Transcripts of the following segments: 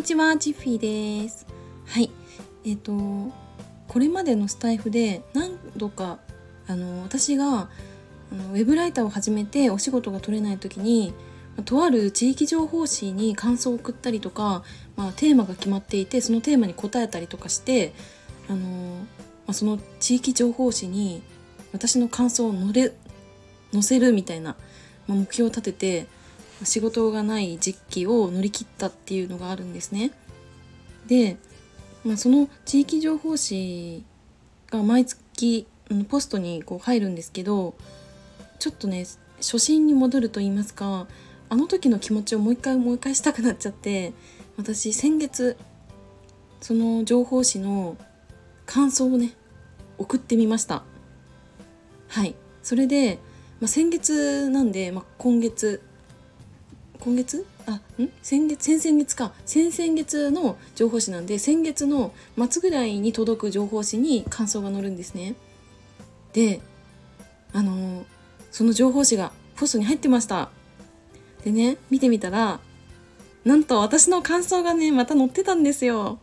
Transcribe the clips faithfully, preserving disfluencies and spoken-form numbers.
にちは、チッフィーです。はい、えっとこれまでのスタイフで何度かあの私があのウェブライターを始めてお仕事が取れない時にとある地域情報誌に感想を送ったりとか、まあ、テーマが決まっていてそのテーマに答えたりとかしてあの、まあ、その地域情報誌に私の感想をのれ載せるみたいな、まあ、目標を立てて仕事がない時期を乗り切ったっていうのがあるんですね。で、まあ、その地域情報誌が毎月ポストにこう入るんですけど、ちょっとね初心に戻ると言いますか、あの時の気持ちをもう一回思い返したくなっちゃって、私先月その情報誌の感想をね送ってみました。はい、それで、まあ、先月なんで、まあ、今月今月あん先月先々月か先々月の情報誌なんで、先月の末ぐらいに届く情報誌に感想が載るんですね。で、あのー、その情報誌がポストに入ってました。でね、見てみたらなんと私の感想がねまた載ってたんですよ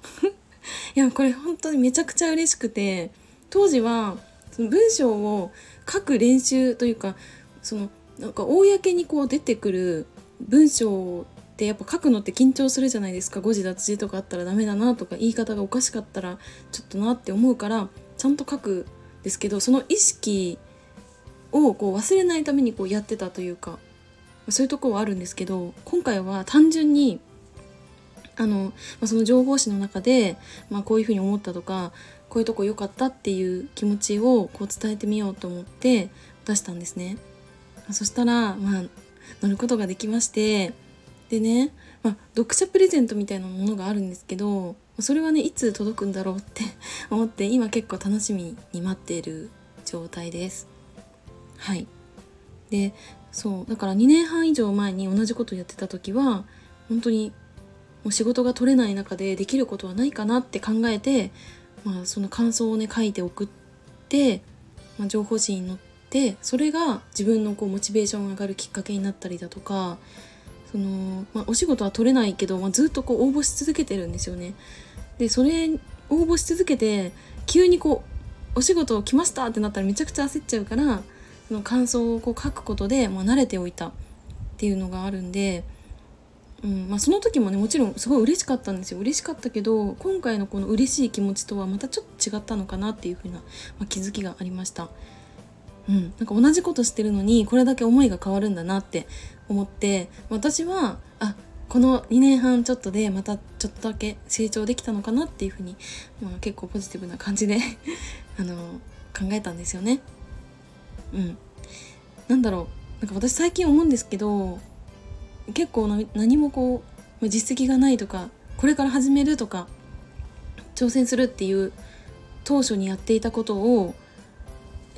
いやこれ本当にめちゃくちゃ嬉しくて、当時はその文章を書く練習というか、そのなんか公にこう出てくる文章ってやっぱ書くのって緊張するじゃないですか。誤字脱字とかあったらダメだなとか、言い方がおかしかったらちょっとなって思うからちゃんと書くんですけど、その意識をこう忘れないためにこうやってたというか、そういうところはあるんですけど、今回は単純にあの、まあ、その情報誌の中で、まあ、こういうふうに思ったとか、こういうとこ良かったっていう気持ちをこう伝えてみようと思って出したんですね。そしたら、まあ、乗ることができまして、でね、まあ、読者プレゼントみたいなものがあるんですけど、それはねいつ届くんだろうって思って、今結構楽しみに待っている状態です。はい、でそうだからにねんはん以上前に同じことをやってた時は本当にもう仕事が取れない中でできることはないかなって考えて、まあ、その感想をね書いて送って、まあ、情報誌に載って、それが自分のこうモチベーションが上がるきっかけになったりだとか、その、まあ、お仕事は取れないけど、まあ、ずっとこう応募し続けてるんですよね。でそれ応募し続けて急にこうお仕事来ましたってなったらめちゃくちゃ焦っちゃうから、その感想をこう書くことで、まあ、慣れておいたっていうのがあるんで、うんまあ、その時もねもちろんすごい嬉しかったんですよ。嬉しかったけど今回のこの嬉しい気持ちとはまたちょっと違ったのかなっていう風な、まあ、気づきがありました、うん、なんか同じことしてるのにこれだけ思いが変わるんだなって思って、私はあこのにねんはんちょっとでまたちょっとだけ成長できたのかなっていう風に、まあ、結構ポジティブな感じであの考えたんですよね。うん、なんだろう、なんか私最近思うんですけど、結構な何もこう実績がないとか、これから始めるとか挑戦するっていう当初にやっていたことを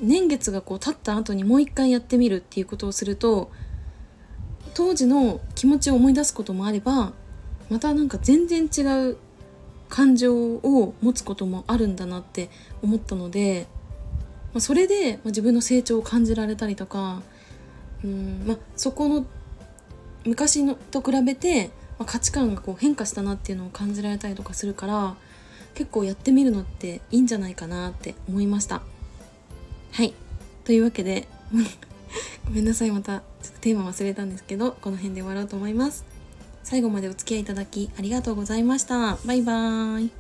年月がこう経った後にもう一回やってみるっていうことをすると、当時の気持ちを思い出すこともあれば、またなんか全然違う感情を持つこともあるんだなって思ったので、まあ、それで、まあ、自分の成長を感じられたりとか、うん、まあ、そこの昔のと比べて、まあ、価値観がこう変化したなっていうのを感じられたりとかするから、結構やってみるのっていいんじゃないかなって思いました。はい、というわけでごめんなさい、またちょっとテーマ忘れたんですけど、この辺で終わろうと思います。最後までお付き合いいただきありがとうございました。バイバーイ。